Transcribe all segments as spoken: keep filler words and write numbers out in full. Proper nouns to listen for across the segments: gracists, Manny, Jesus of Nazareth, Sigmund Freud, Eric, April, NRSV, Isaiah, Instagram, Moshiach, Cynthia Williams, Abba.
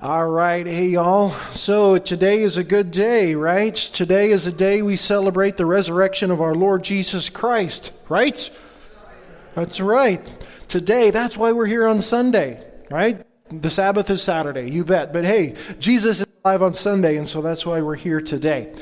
All right, hey y'all. So today is a good day, right? Today is a day we celebrate the resurrection of our Lord Jesus Christ, right? That's right. Today, that's why we're here on Sunday, right? The Sabbath is Saturday, you bet. But hey, Jesus is alive on Sunday, and so that's why we're here today.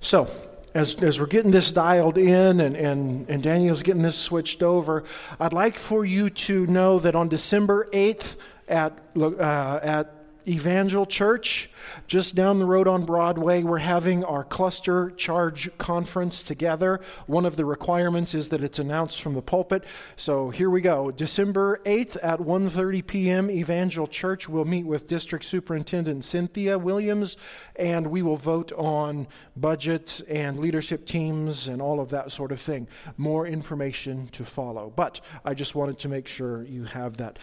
So, As as we're getting this dialed in and, and, and Daniel's getting this switched over, I'd like for you to know that on December eighth at uh, at Evangel Church, just down the road on Broadway, we're having our cluster charge conference together. One of the requirements is that it's announced from the pulpit. So here we go. December eighth at one thirty p.m. Evangel Church. We'll meet with District Superintendent Cynthia Williams, and we will vote on budgets and leadership teams and all of that sort of thing. More information to follow. But I just wanted to make sure you have that.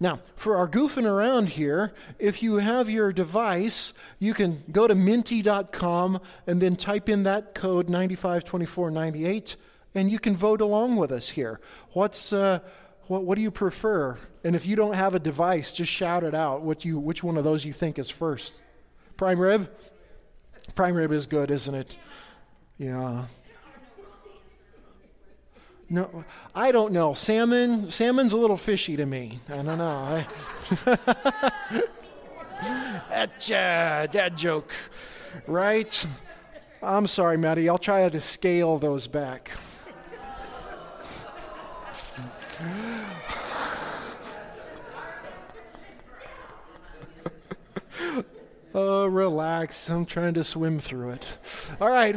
Now, for our goofing around here, if you have your device, you can go to minty dot com and then type in that code nine five two four nine eight, and you can vote along with us here. What's uh, what? What do you prefer? And if you don't have a device, just shout it out. What you? Which one of those you think is first? Prime rib. Prime rib is good, isn't it? Yeah. No, I don't know. Salmon. Salmon's a little fishy to me. I don't know. I Atcha, dad joke, right? I'm sorry, Maddie. I'll try to scale those back. Oh, relax. I'm trying to swim through it. All right.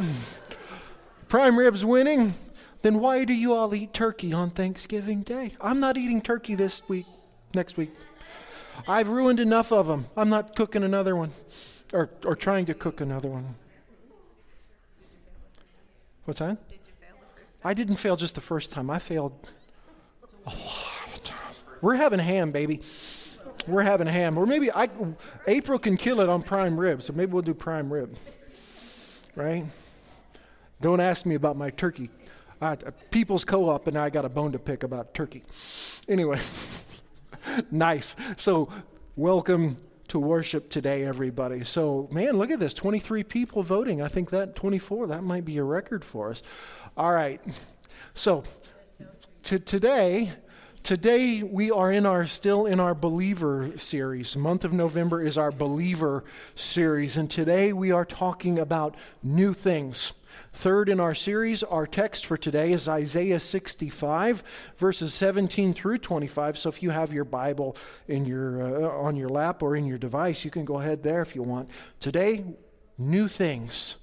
Prime rib's winning. Then why do you all eat turkey on Thanksgiving Day? I'm not eating turkey this week, next week. I've ruined enough of them. I'm not cooking another one, or or trying to cook another one. What's that? Did you fail the first time? I didn't fail just the first time. I failed a lot of times. We're having ham, baby. We're having ham. Or maybe I, April can kill it on prime rib, so maybe we'll do prime rib. Right? Don't ask me about my turkey. I, People's Co-op and I got a bone to pick about turkey. Anyway. Nice. So welcome to worship today, everybody. So, man, look at this. twenty-three people voting. I think that twenty-four, that might be a record for us. All right. So to today, today we are in our still in our Believer series. The month of November is our Believer series. And today we are talking about new things. Third in our series, our text for today is Isaiah sixty-five, verses seventeen through twenty-five. So if you have your Bible in your uh, on your lap or in your device, you can go ahead there if you want. Today, new things.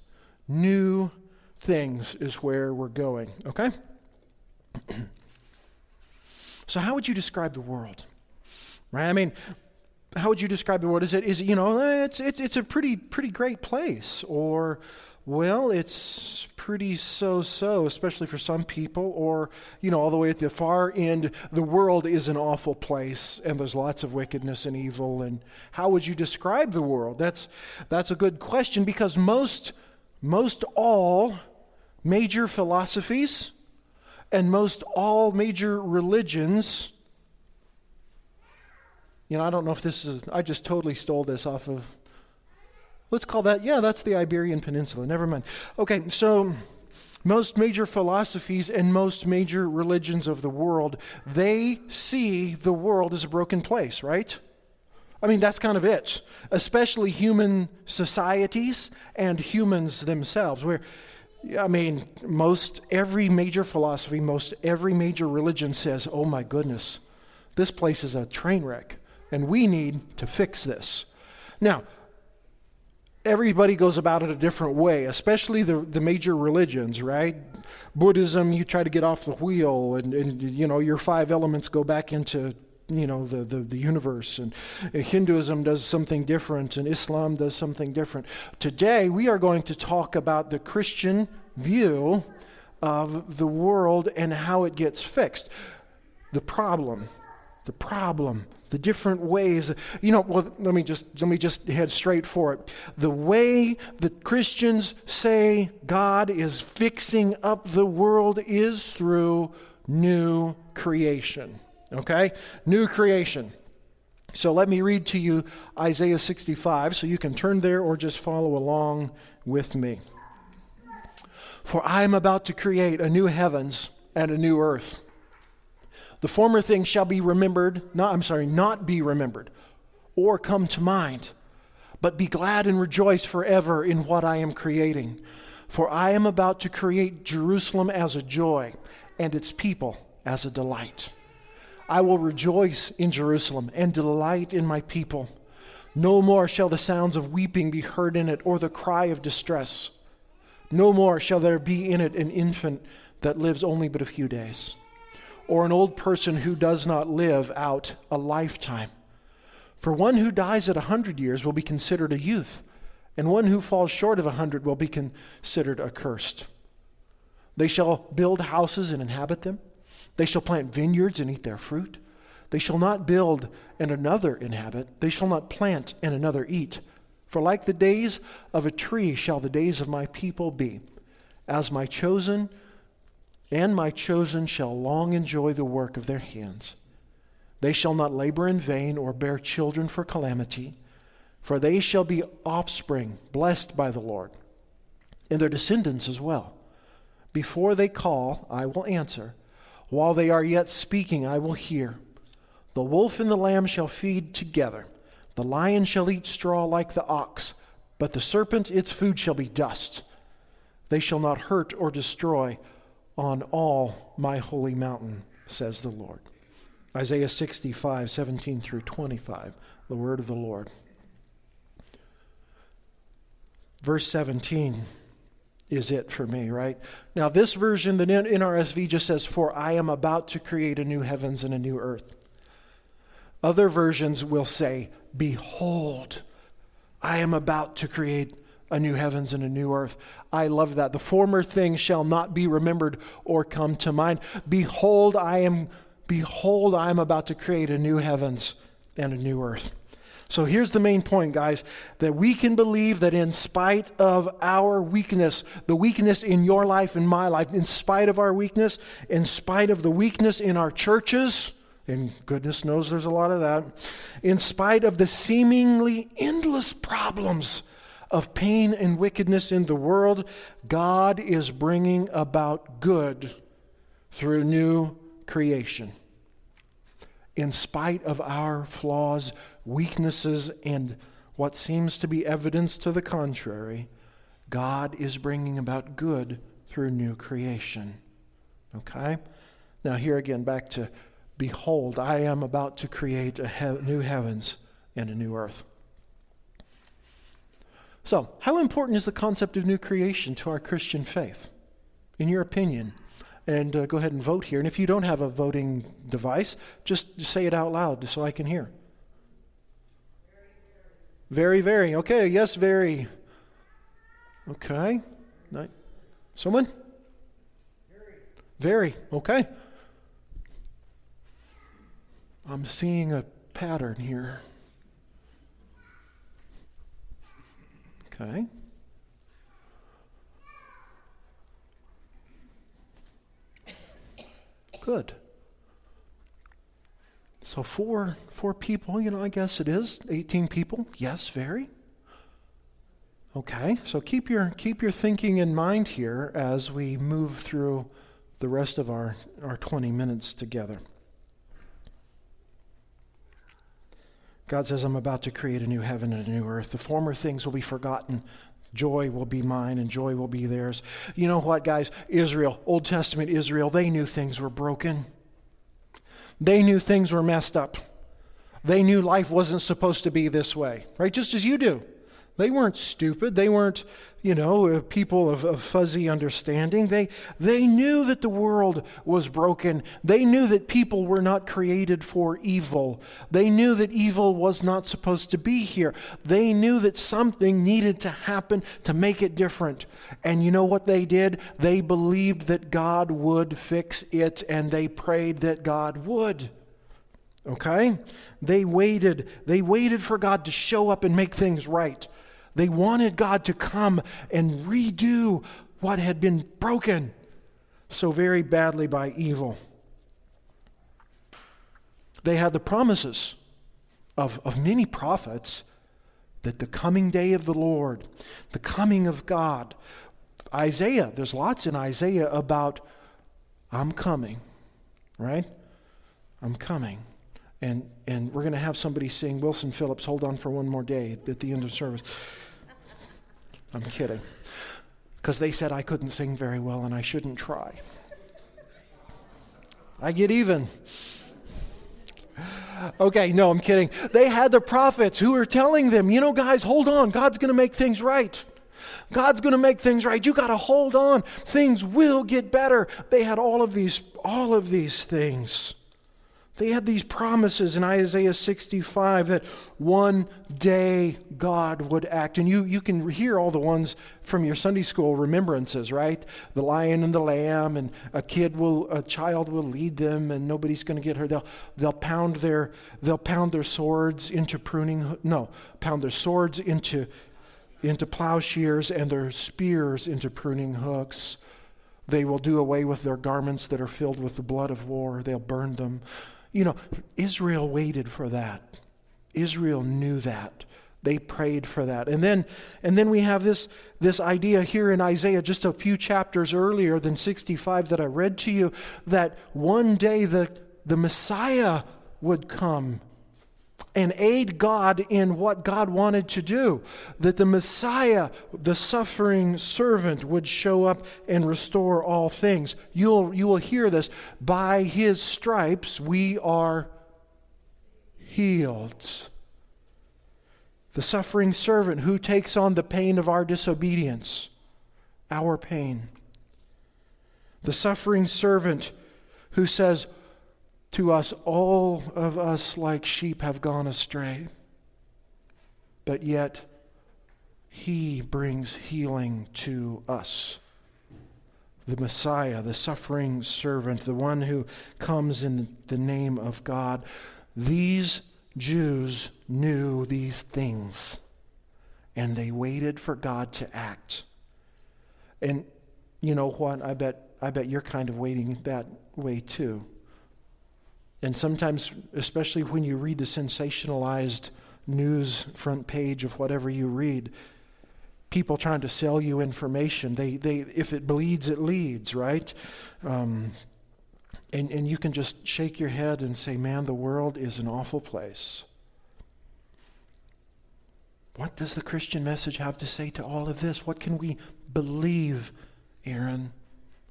New things is where we're going, okay? So how would you describe the world? Right? I mean, how would you describe the world? Is it, is it, you know, it's it, it's a pretty pretty great place, or... Well, it's pretty so-so, especially for some people, or, you know, all the way at the far end, the world is an awful place, and there's lots of wickedness and evil, and how would you describe the world? That's that's a good question, because most, most all major philosophies and most all major religions, you know, I don't know if this is, I just totally stole this off of, let's call that, yeah, that's the Iberian Peninsula. Never mind. Okay, so most major philosophies and most major religions of the world, they see the world as a broken place, right? I mean, that's kind of it, especially human societies and humans themselves. We're, I mean, most every major philosophy, most every major religion says, oh my goodness, this place is a train wreck, and we need to fix this. Now, everybody goes about it a different way, especially the the major religions, right? Buddhism, you try to get off the wheel, and, and you know, your five elements go back into, you know, the, the, the universe, and Hinduism does something different, and Islam does something different. Today, we are going to talk about the Christian view of the world and how it gets fixed. The problem, the problem. The different ways, you know, well, let me just let me just head straight for it. The way that Christians say God is fixing up the world is through new creation, okay? New creation. So let me read to you Isaiah sixty-five, so you can turn there or just follow along with me. For I am about to create a new heavens and a new earth. The former things shall be remembered, not, I'm sorry, not be remembered, or come to mind, but be glad and rejoice forever in what I am creating. For I am about to create Jerusalem as a joy and its people as a delight. I will rejoice in Jerusalem and delight in my people. No more shall the sounds of weeping be heard in it, or the cry of distress. No more shall there be in it an infant that lives only but a few days, or an old person who does not live out a lifetime. For one who dies at a hundred years will be considered a youth, and one who falls short of a hundred will be considered accursed. They shall build houses and inhabit them. They shall plant vineyards and eat their fruit. They shall not build and another inhabit. They shall not plant and another eat. For like the days of a tree shall the days of my people be, as my chosen and my chosen shall long enjoy the work of their hands. They shall not labor in vain or bear children for calamity, for they shall be offspring blessed by the Lord, and their descendants as well. Before they call, I will answer. While they are yet speaking, I will hear. The wolf and the lamb shall feed together. The lion shall eat straw like the ox, but the serpent, its food shall be dust. They shall not hurt or destroy on all my holy mountain, says the Lord. Isaiah sixty-five, seventeen through twenty-five, the word of the Lord. Verse seventeen. Is it for me, right? Now this version, the N R S V just says, for I am about to create a new heavens and a new earth. Other versions will say, behold, I am about to create a new heavens and a new earth. I love that. The former things shall not be remembered or come to mind. Behold, I am, behold, I am about to create a new heavens and a new earth. So here's the main point, guys, that we can believe that in spite of our weakness, the weakness in your life and my life, in spite of our weakness, in spite of the weakness in our churches, and goodness knows there's a lot of that, in spite of the seemingly endless problems of pain and wickedness in the world, God is bringing about good through new creation. In spite of our flaws, weaknesses, and what seems to be evidence to the contrary, God is bringing about good through new creation. Okay? Now here again, back to, behold, I am about to create a he- new heavens and a new earth. So, how important is the concept of new creation to our Christian faith, in your opinion? And uh, go ahead and vote here. And if you don't have a voting device, just say it out loud so I can hear. Very, very. Okay, yes, very. Okay. Someone? Very. Very, okay. I'm seeing a pattern here. Okay. Good. So four four people, you know, I guess it is eighteen people. Yes, very. Okay. So keep your keep your thinking in mind here as we move through the rest of our, our twenty minutes together. God says, I'm about to create a new heaven and a new earth. The former things will be forgotten. Joy will be mine and joy will be theirs. You know what, guys? Israel, Old Testament Israel, they knew things were broken. They knew things were messed up. They knew life wasn't supposed to be this way, right? Just as you do. They weren't stupid. They weren't, you know, people of, of fuzzy understanding. They, they knew that the world was broken. They knew that people were not created for evil. They knew that evil was not supposed to be here. They knew that something needed to happen to make it different. And you know what they did? They believed that God would fix it, and they prayed that God would. Okay? They waited. They waited for God to show up and make things right. They wanted God to come and redo what had been broken so very badly by evil. They had the promises of, of many prophets that the coming day of the Lord, the coming of God, Isaiah, there's lots in Isaiah about, I'm coming, right? I'm coming. And and we're going to have somebody sing Wilson Phillips, Hold On for One More Day at the end of service. I'm kidding. Because they said I couldn't sing very well and I shouldn't try. I get even. Okay, no, I'm kidding. They had the prophets who were telling them, you know, guys, hold on. God's going to make things right. God's going to make things right. You got to hold on. Things will get better. They had all of these, all of these things. They had these promises in Isaiah sixty-five that one day God would act. And you, you can hear all the ones from your Sunday school remembrances, right? The lion and the lamb, and a kid will, a child will lead them, and nobody's going to get hurt. They'll they'll pound their they'll pound their swords into pruning no pound their swords into into plowshares and their spears into pruning hooks. They will do away with their garments that are filled with the blood of war. They'll burn them. You know, Israel waited for that. Israel knew that. They prayed for that. And then and then we have this, this idea here in Isaiah, just a few chapters earlier than sixty-five that I read to you, that one day the, the Messiah would come and aid God in what God wanted to do, that the Messiah, the suffering servant, would show up and restore all things. You'll, you will hear this. By his stripes we are healed. The suffering servant who takes on the pain of our disobedience, our pain. The suffering servant who says, to us, all of us like sheep have gone astray, but yet he brings healing to us. The Messiah, the suffering servant, the one who comes in the name of God. These Jews knew these things, and they waited for God to act. And you know what? I bet, I bet you're kind of waiting that way too. And sometimes, especially when you read the sensationalized news front page of whatever you read, people trying to sell you information, they, they if it bleeds, it leads, right? Um, and, and you can just shake your head and say, man, the world is an awful place. What does the Christian message have to say to all of this? What can we believe, Aaron?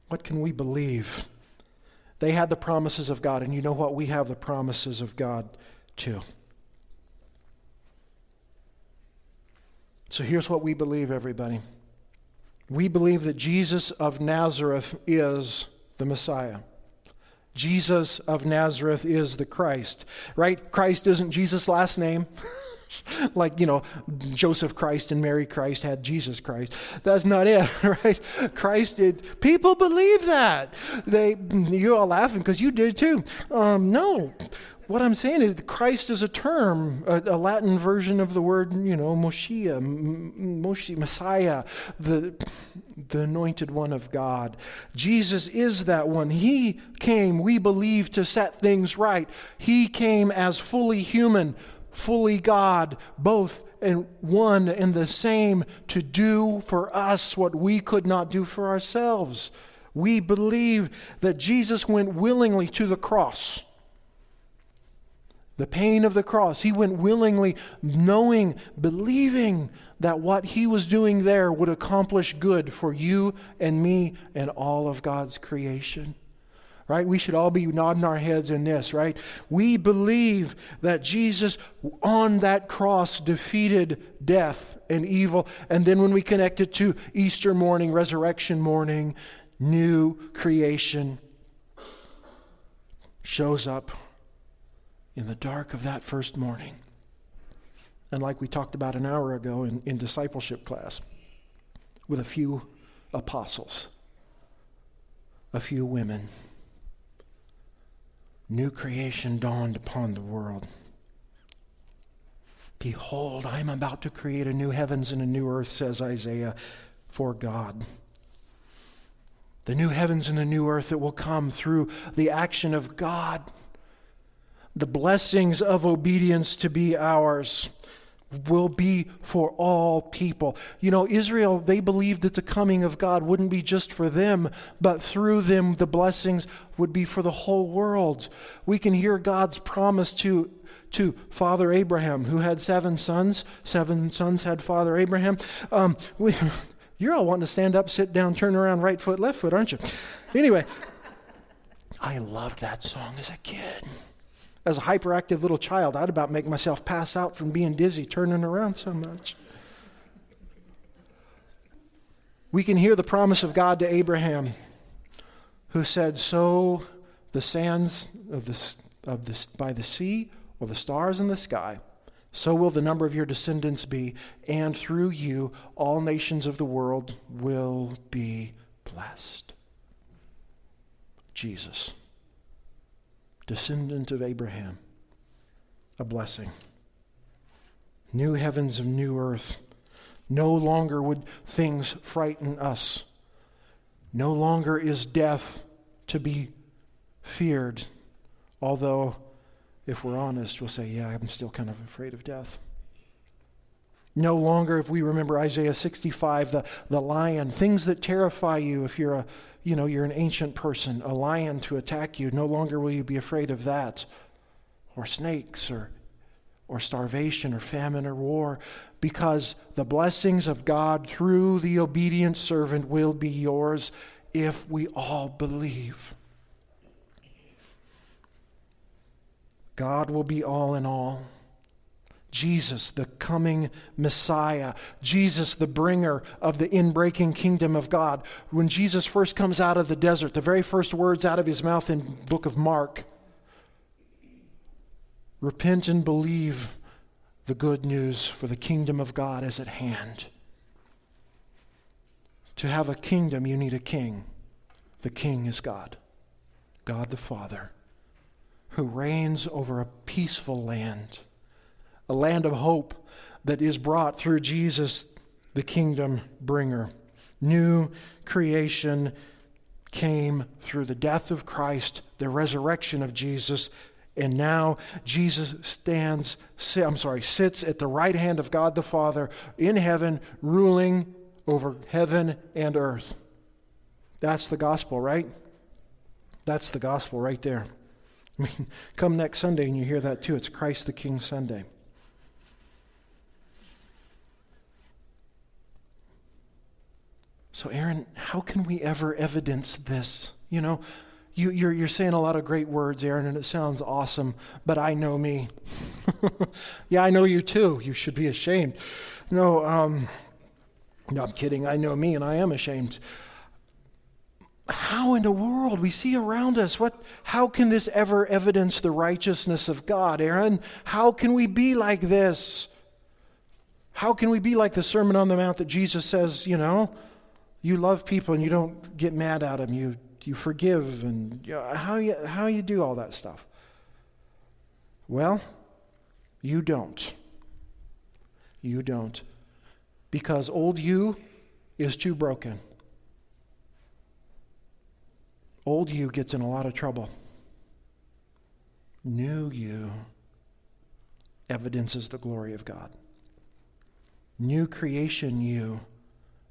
What can we believe? They had the promises of God, and you know what? We have the promises of God too. So here's what we believe, everybody. We believe that Jesus of Nazareth is the Messiah. Jesus of Nazareth is the Christ, right? Christ isn't Jesus' last name. Like, you know, Joseph Christ and Mary Christ had Jesus Christ. That's not it, right? Christ did. People believe that. They, you're all laughing because you did too. Um, no, what I'm saying is Christ is a term, a, a Latin version of the word, you know, Moshiach, M- Moshiach, Messiah, the the anointed one of God. Jesus is that one. He came, we believe, to set things right. He came as fully human, fully God, both and one and the same, to do for us what we could not do for ourselves. We believe that Jesus went willingly to the cross. The pain of the cross. He went willingly, knowing, believing that what he was doing there would accomplish good for you and me and all of God's creation. Right? We should all be nodding our heads in this, right? We believe that Jesus on that cross defeated death and evil. And then when we connect it to Easter morning, resurrection morning, new creation shows up in the dark of that first morning. And like we talked about an hour ago in, in discipleship class, with a few apostles, a few women, new creation dawned upon the world. Behold, I am about to create a new heavens and a new earth, says Isaiah, for God. The new heavens and the new earth that will come through the action of God. the blessings of obedience to be ours will be for all people. You know, Israel, they believed that the coming of God wouldn't be just for them, but through them the blessings would be for the whole world. We can hear God's promise to to Father Abraham, who had seven sons. Seven sons had Father Abraham. Um, we, you're all wanting to stand up, sit down, turn around, right foot, left foot, aren't you? Anyway, I loved that song as a kid. As a hyperactive little child, I'd about make myself pass out from being dizzy, turning around so much. We can hear the promise of God to Abraham, who said, "Sow the sands of the, of the, by the sea or the stars in the sky, so will the number of your descendants be, and through you all nations of the world will be blessed." Jesus, descendant of Abraham, a blessing. New heavens and new earth. No longer would things frighten us. No longer is death to be feared. Although, if we're honest, we'll say, yeah, I'm still kind of afraid of death. No longer, if we remember Isaiah sixty-five, the, the lion, things that terrify you if you're a, you know, you're an ancient person, a lion to attack you, no longer will you be afraid of that, or snakes, or or starvation, or famine, or war, because the blessings of God through the obedient servant will be yours if we all believe. God will be all in all. Jesus, the coming Messiah. Jesus, the bringer of the in-breaking kingdom of God. When Jesus first comes out of the desert, the very first words out of his mouth in the book of Mark, repent and believe the good news, for the kingdom of God is at hand. To have a kingdom, you need a king. The king is God, God the Father, who reigns over a peaceful land. A land of hope that is brought through Jesus, the kingdom bringer. New creation came through the death of Christ, the resurrection of Jesus, and now Jesus stands, I'm sorry, sits at the right hand of God the Father in heaven, ruling over heaven and earth. That's the gospel, right? That's the gospel right there. I mean, come next Sunday and you hear that too. It's Christ the King Sunday. So Aaron, how can we ever evidence this? You know, you, you're, you're saying a lot of great words, Aaron, and it sounds awesome, but I know me. Yeah, I know you too. You should be ashamed. No, um, no, I'm kidding. I know me, and I am ashamed. How in the world? We see around us. What? How can this ever evidence the righteousness of God, Aaron? How can we be like this? How can we be like the Sermon on the Mount that Jesus says, you know, you love people and you don't get mad at them. You you forgive, and you know, how you how you do all that stuff. Well, you don't. You don't, because old you is too broken. Old you gets in a lot of trouble. New you evidences the glory of God. New creation you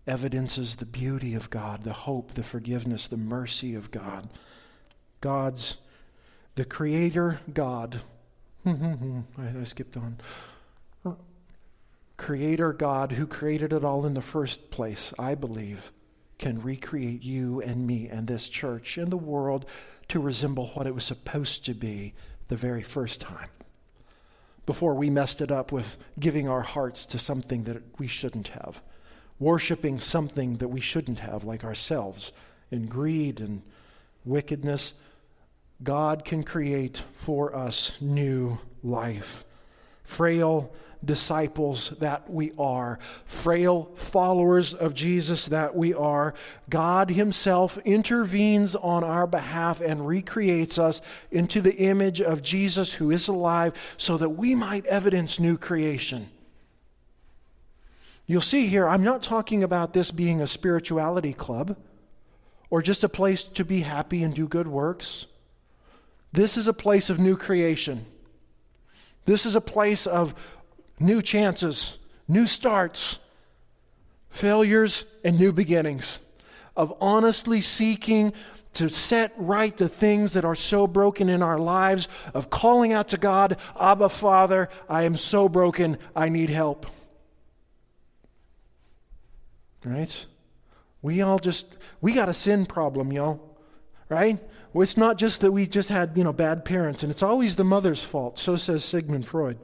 evidences the beauty of God, the hope, the forgiveness, the mercy of God. God's, the Creator God. I, I skipped on. Creator God, who created it all in the first place, I believe, can recreate you and me and this church and the world to resemble what it was supposed to be the very first time, before we messed it up with giving our hearts to something that we shouldn't have. Worshipping something that we shouldn't have, like ourselves, in greed and wickedness. God can create for us new life. Frail disciples that we are, frail followers of Jesus that we are, God himself intervenes on our behalf and recreates us into the image of Jesus, who is alive, so that we might evidence new creation. You'll see here, I'm not talking about this being a spirituality club or just a place to be happy and do good works. This is a place of new creation. This is a place of new chances, new starts, failures, and new beginnings, of honestly seeking to set right the things that are so broken in our lives, of calling out to God, Abba, Father, I am so broken, I need help. Right? We all just, we got a sin problem, y'all. Right? Well, it's not just that we just had, you know, bad parents, and it's always the mother's fault. So says Sigmund Freud.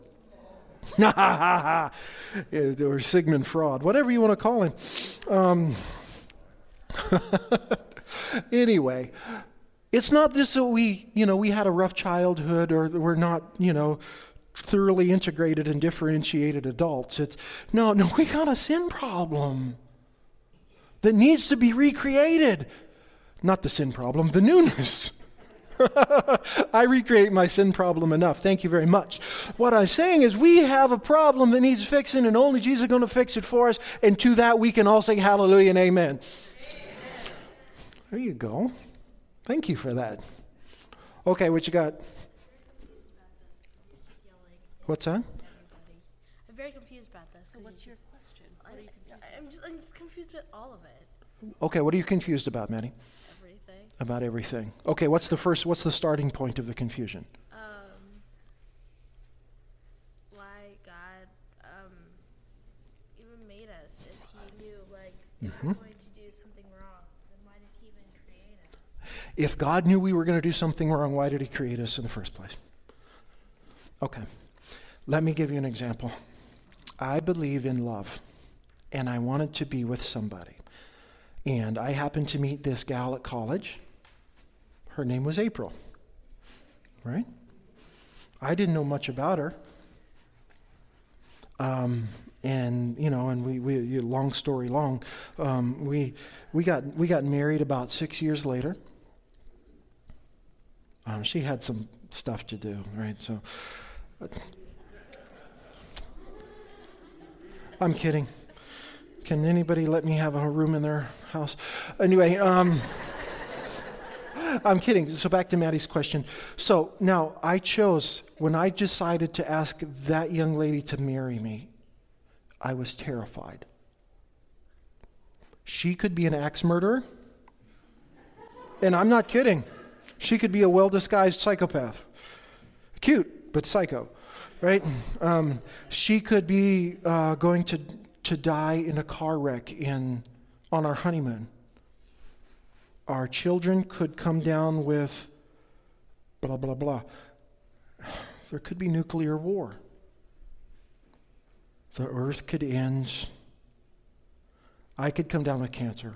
Or Sigmund Fraud, whatever you want to call him. Um, anyway, it's not just that we, you know, we had a rough childhood, or we're not, you know, thoroughly integrated and differentiated adults. It's, no, no, we got a sin problem that needs to be recreated. Not the sin problem, the newness. I recreate my sin problem enough. Thank you very much. What I'm saying is we have a problem that needs fixing, and only Jesus is going to fix it for us. And to that we can all say hallelujah and amen. Amen. There you go. Thank you for that. Okay, what you got? What's that? I'm very confused about this. So what's your question? What are you confused about? I'm just, I'm just confused about all of it. Okay, what are you confused about, Manny? About everything. Okay, what's the first, what's the starting point of the confusion? Um, why God um, even made us if he knew, like, we mm-hmm. were going to do something wrong, then why did he even create us? If God knew we were going to do something wrong, why did he create us in the first place? Okay, let me give you an example. I believe in love, and I wanted to be with somebody. And I happened to meet this gal at college. Her name was April, right? I didn't know much about her. Um, and you know, and we, we long story long, um, we we got we got married about six years later. Um, she had some stuff to do, right? So, uh, I'm kidding. Can anybody let me have a room in their house? Anyway, um, I'm kidding. So back to Maddie's question. So now I chose, when I decided to ask that young lady to marry me, I was terrified. She could be an axe murderer. And I'm not kidding. She could be a well-disguised psychopath. Cute, but psycho, right? Um, she could be uh, going to... to die in a car wreck in on our honeymoon. Our children could come down with blah, blah, blah. There could be nuclear war. The earth could end. I could come down with cancer.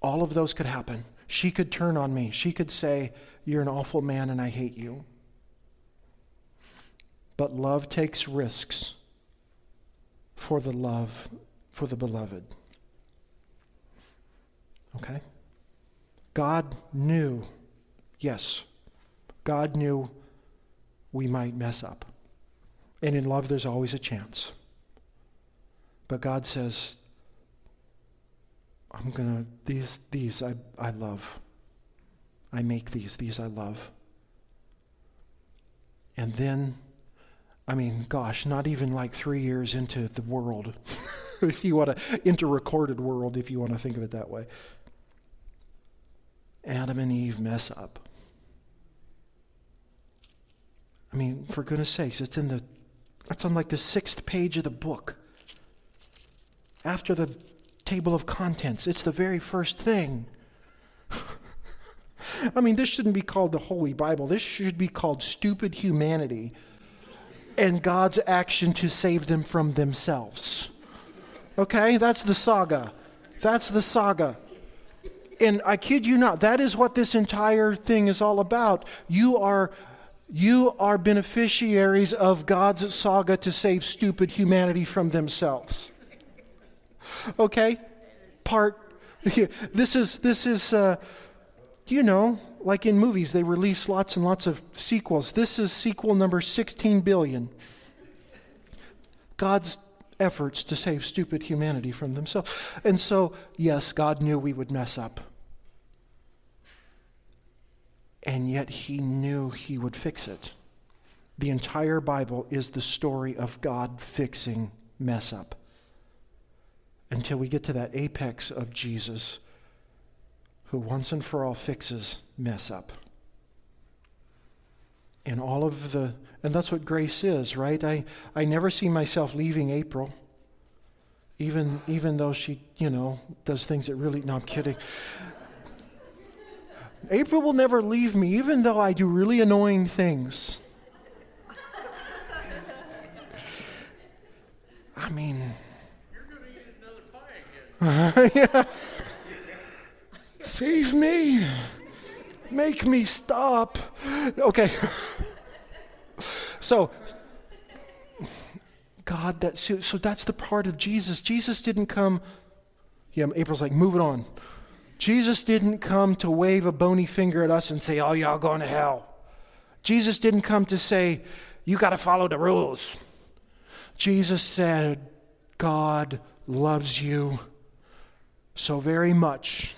All of those could happen. She could turn on me. She could say, you're an awful man and I hate you. But love takes risks. For the love, for the beloved. Okay? God knew, yes, God knew we might mess up. And in love, there's always a chance. But God says, I'm gonna, these, these I, I love. I make these, these I love. And then I mean, gosh, not even like three years into the world, if you want to, into recorded world, if you want to think of it that way. Adam and Eve mess up. I mean, for goodness sakes, it's in the, that's on like the sixth page of the book. After the table of contents, it's the very first thing. I mean, this shouldn't be called the Holy Bible. This should be called stupid humanity. And God's action to save them from themselves. Okay? That's the saga. That's the saga. And I kid you not, that is what this entire thing is all about. You are you are beneficiaries of God's saga to save stupid humanity from themselves. Okay? Part this is this is uh, you know, like in movies, they release lots and lots of sequels. This is sequel number sixteen billion. God's efforts to save stupid humanity from themselves. And so, yes, God knew we would mess up. and yet he knew he would fix it. The entire Bible is the story of God fixing mess up until we get to that apex of Jesus, who once and for all fixes mess up. And all of the, and that's what grace is, right? I, I never see myself leaving April, even even though she, you know, does things that really, no, I'm kidding. April will never leave me, even though I do really annoying things. I mean, you're going to eat another pie again. Yeah. Save me. Make me stop. Okay. So, God, that so, so that's the part of Jesus. Jesus didn't come. Yeah, April's like, move it on. Jesus didn't come to wave a bony finger at us and say, oh, y'all going to hell. Jesus didn't come to say, you got to follow the rules. Jesus said, God loves you so very much.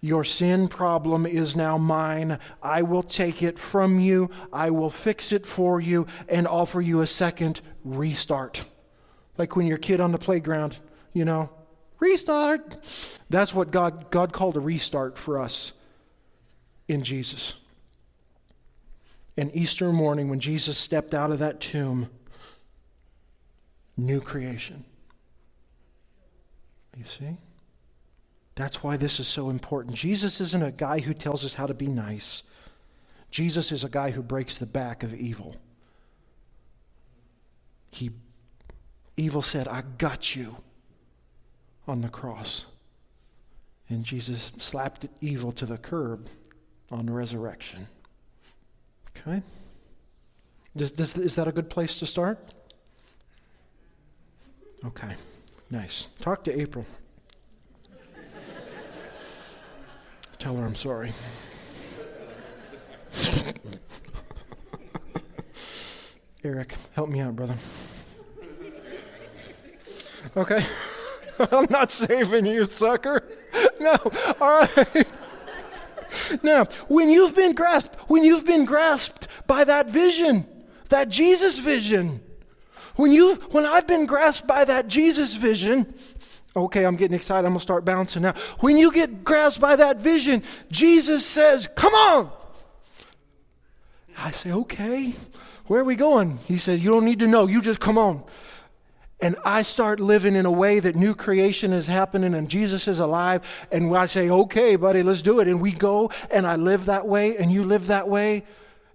Your sin problem is now mine. I will take it from you. I will fix it for you and offer you a second restart. Like when your kid on the playground, you know, restart. That's what God, God called a restart for us in Jesus. And Easter morning when Jesus stepped out of that tomb, new creation. You see? That's why this is so important. Jesus isn't a guy who tells us how to be nice. Jesus is a guy who breaks the back of evil. He, evil said, I got you on the cross. And Jesus slapped evil to the curb on resurrection. Okay? Does, does, is that a good place to start? Okay, nice. Talk to April. Tell her I'm sorry. Eric, help me out, brother. Okay. I'm not saving you, sucker. No. All right. Now, when you've been grasped, when you've been grasped by that vision, that Jesus vision, when you, when I've been grasped by that Jesus vision, okay, I'm getting excited. I'm going to start bouncing now. When you get grasped by that vision, Jesus says, come on. I say, okay, where are we going? He said, you don't need to know. You just come on. And I start living in a way that new creation is happening and Jesus is alive. And I say, okay, buddy, let's do it. And we go and I live that way and you live that way.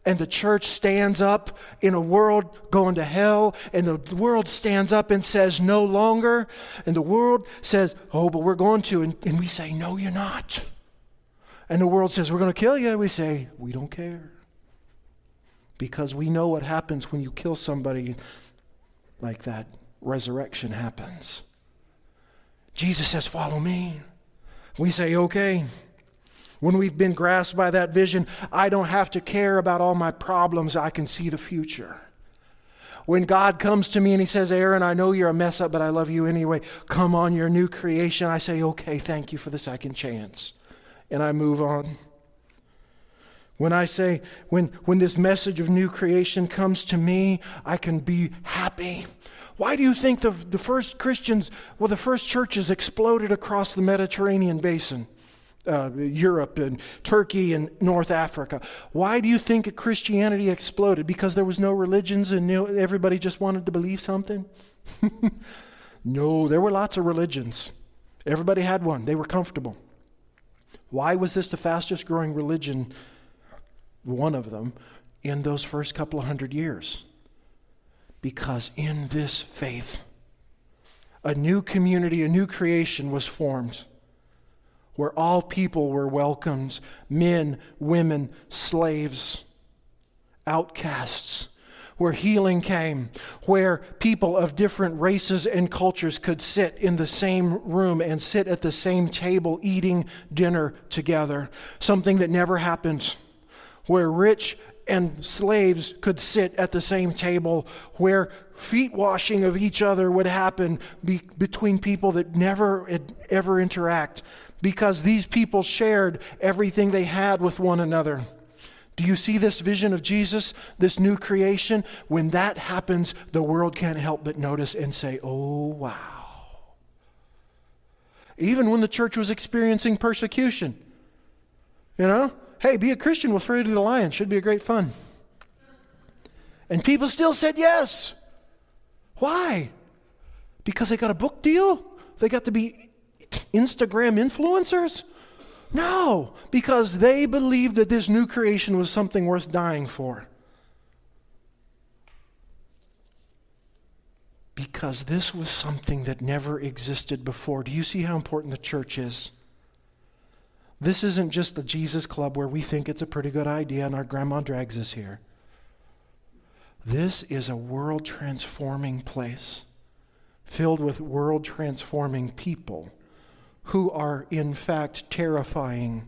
And the church stands up in a world going to hell. And the world stands up and says, no longer. And the world says, oh, but we're going to. And, and we say, no, you're not. And the world says, we're going to kill you. We say, we don't care. Because we know what happens when you kill somebody like that. Resurrection happens. Jesus says, follow me. We say, okay. When we've been grasped by that vision, I don't have to care about all my problems. I can see the future. When God comes to me and he says, Aaron, I know you're a mess up, but I love you anyway. Come on, your new creation. I say, okay, thank you for the second chance. And I move on. When I say, when, when this message of new creation comes to me, I can be happy. Why do you think the, the first Christians, well, the first churches exploded across the Mediterranean basin? Uh, Europe and Turkey and North Africa. Why do you think Christianity exploded? Because there was no religions and no, everybody just wanted to believe something? No, there were lots of religions. Everybody had one. They were comfortable. Why was this the fastest growing religion, one of them, in those first couple of hundred years? Because in this faith, a new community, a new creation was formed, where all people were welcomed, men, women, slaves, outcasts, where healing came, where people of different races and cultures could sit in the same room and sit at the same table eating dinner together, something that never happened, where rich and slaves could sit at the same table, where feet washing of each other would happen be- between people that never ever interact, because these people shared everything they had with one another. Do you see this vision of Jesus, this new creation? When that happens, the world can't help but notice and say, oh, wow. Even when the church was experiencing persecution, you know, hey, be a Christian, we'll throw you to the lions. Should be a great fun. And people still said yes. Why? Because they got a book deal? They got to be Instagram influencers? No, because they believed that this new creation was something worth dying for. Because this was something that never existed before. Do you see how important the church is? This isn't just the Jesus Club where we think it's a pretty good idea and our grandma drags us here. This is a world-transforming place filled with world-transforming people who are, in fact, terrifying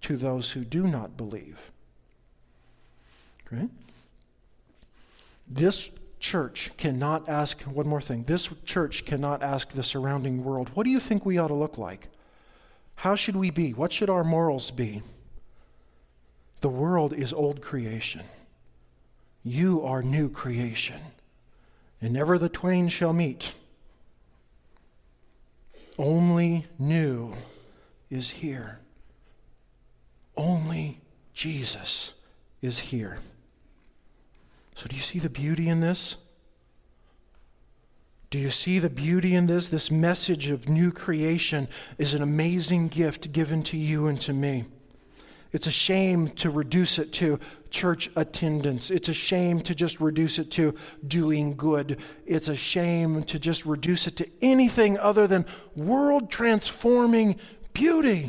to those who do not believe. Right? This church cannot ask, one more thing, this church cannot ask the surrounding world, what do you think we ought to look like? How should we be? What should our morals be? The world is old creation. You are new creation. And never the twain shall meet. Only new is here. Only Jesus is here. So do you see the beauty in this? Do you see the beauty in this? This message of new creation is an amazing gift given to you and to me. It's a shame to reduce it to church attendance. It's a shame to just reduce it to doing good. It's a shame to just reduce it to anything other than world-transforming beauty.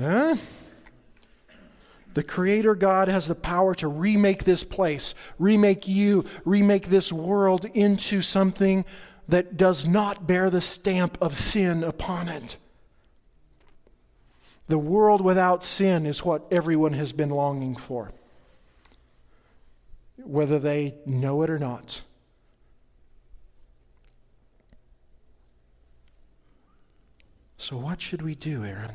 Huh? The Creator God has the power to remake this place, remake you, remake this world into something that does not bear the stamp of sin upon it. The world without sin is what everyone has been longing for, whether they know it or not. So what should we do, Aaron?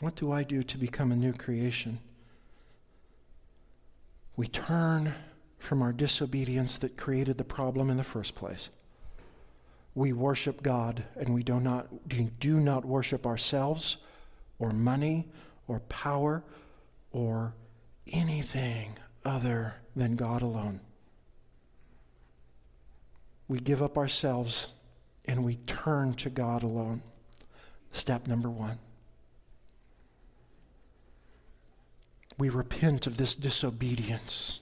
What do I do to become a new creation? We turn from our disobedience that created the problem in the first place. We worship God, and we do not do not worship ourselves or money or power or anything other than God alone. We give up ourselves, and we turn to God alone. Step number one. We repent of this disobedience.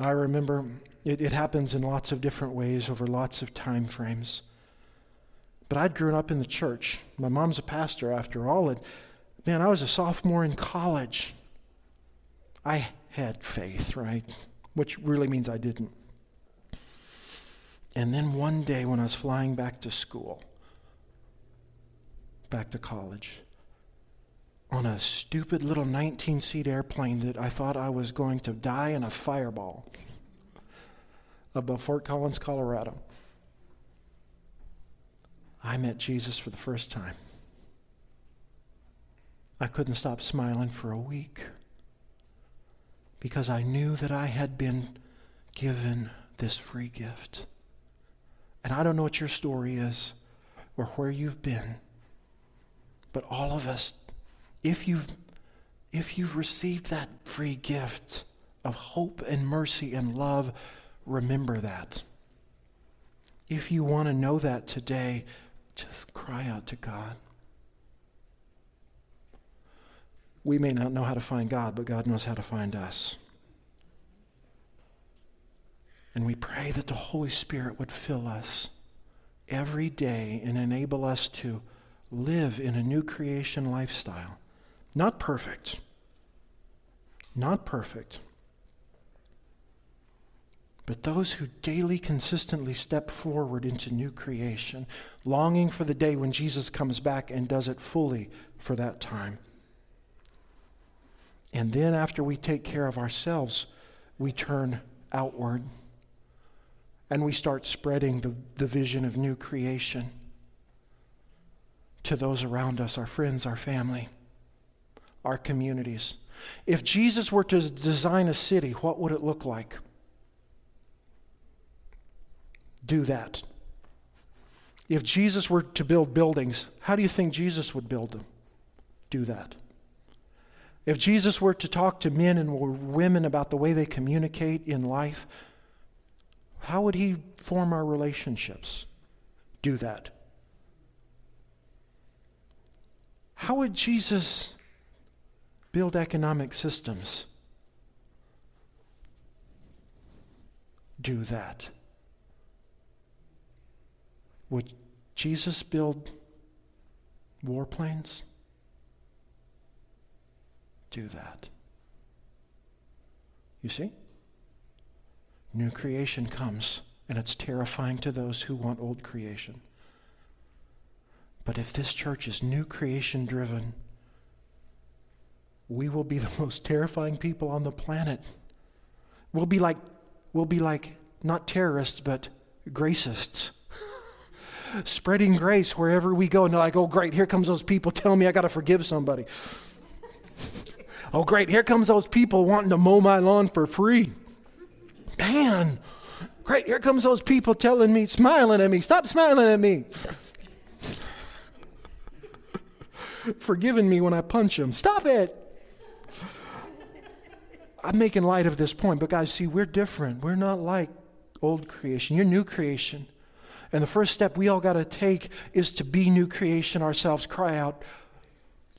I remember it, it happens in lots of different ways over lots of time frames. But I'd grown up in the church. My mom's a pastor, after all. And man, I was a sophomore in college. I had faith, right? Which really means I didn't. And then one day when I was flying back to school, back to college, on a stupid little nineteen-seat airplane that I thought I was going to die in a fireball above Fort Collins, Colorado, I met Jesus for the first time. I couldn't stop smiling for a week because I knew that I had been given this free gift. And I don't know what your story is or where you've been, but all of us, If you've, if you've received that free gift of hope and mercy and love, remember that. If you want to know that today, just cry out to God. We may not know how to find God, but God knows how to find us. And we pray that the Holy Spirit would fill us every day and enable us to live in a new creation lifestyle. Not perfect. Not perfect. But those who daily consistently step forward into new creation, longing for the day when Jesus comes back and does it fully for that time. And then after we take care of ourselves, we turn outward and we start spreading the, the vision of new creation to those around us, our friends, our family. our communities. If Jesus were to design a city, what would it look like? Do that. If Jesus were to build buildings, how do you think Jesus would build them? Do that. If Jesus were to talk to men and women about the way they communicate in life, how would he form our relationships? Do that. How would Jesus build economic systems? Do that. Would Jesus build warplanes? Do that. You see? New creation comes, and it's terrifying to those who want old creation. But if this church is new creation driven, we will be the most terrifying people on the planet. We'll be like, we'll be like not terrorists, but gracists. Spreading grace wherever we go. And they're like, oh, great, here comes those people telling me I got to forgive somebody. Oh, great, here comes those people wanting to mow my lawn for free. Man, great, here comes those people telling me, smiling at me, stop smiling at me. Forgiving me when I punch them. Stop it. I'm making light of this point, but guys, see, we're different. We're not like old creation. You're new creation. And the first step we all got to take is to be new creation ourselves. Cry out,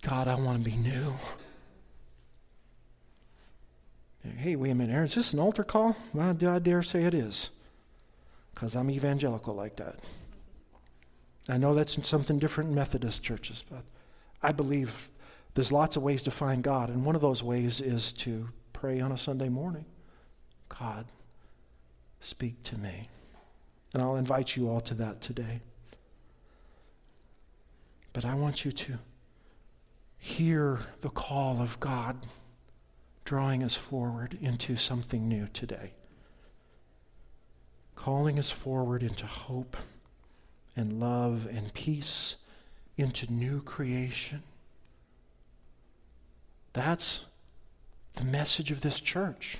God, I want to be new. Hey, wait a minute, Aaron, is this an altar call? Well, I dare say it is, because I'm evangelical like that. I know that's in something different in Methodist churches, but I believe there's lots of ways to find God, and one of those ways is to pray on a Sunday morning. God, speak to me. And I'll invite you all to that today. But I want you to hear the call of God drawing us forward into something new today. Calling us forward into hope and love and peace, into new creation. That's the message of this church.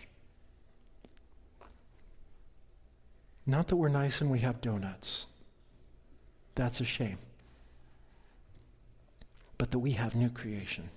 Not that we're nice and we have donuts. That's a shame. But that we have new creation.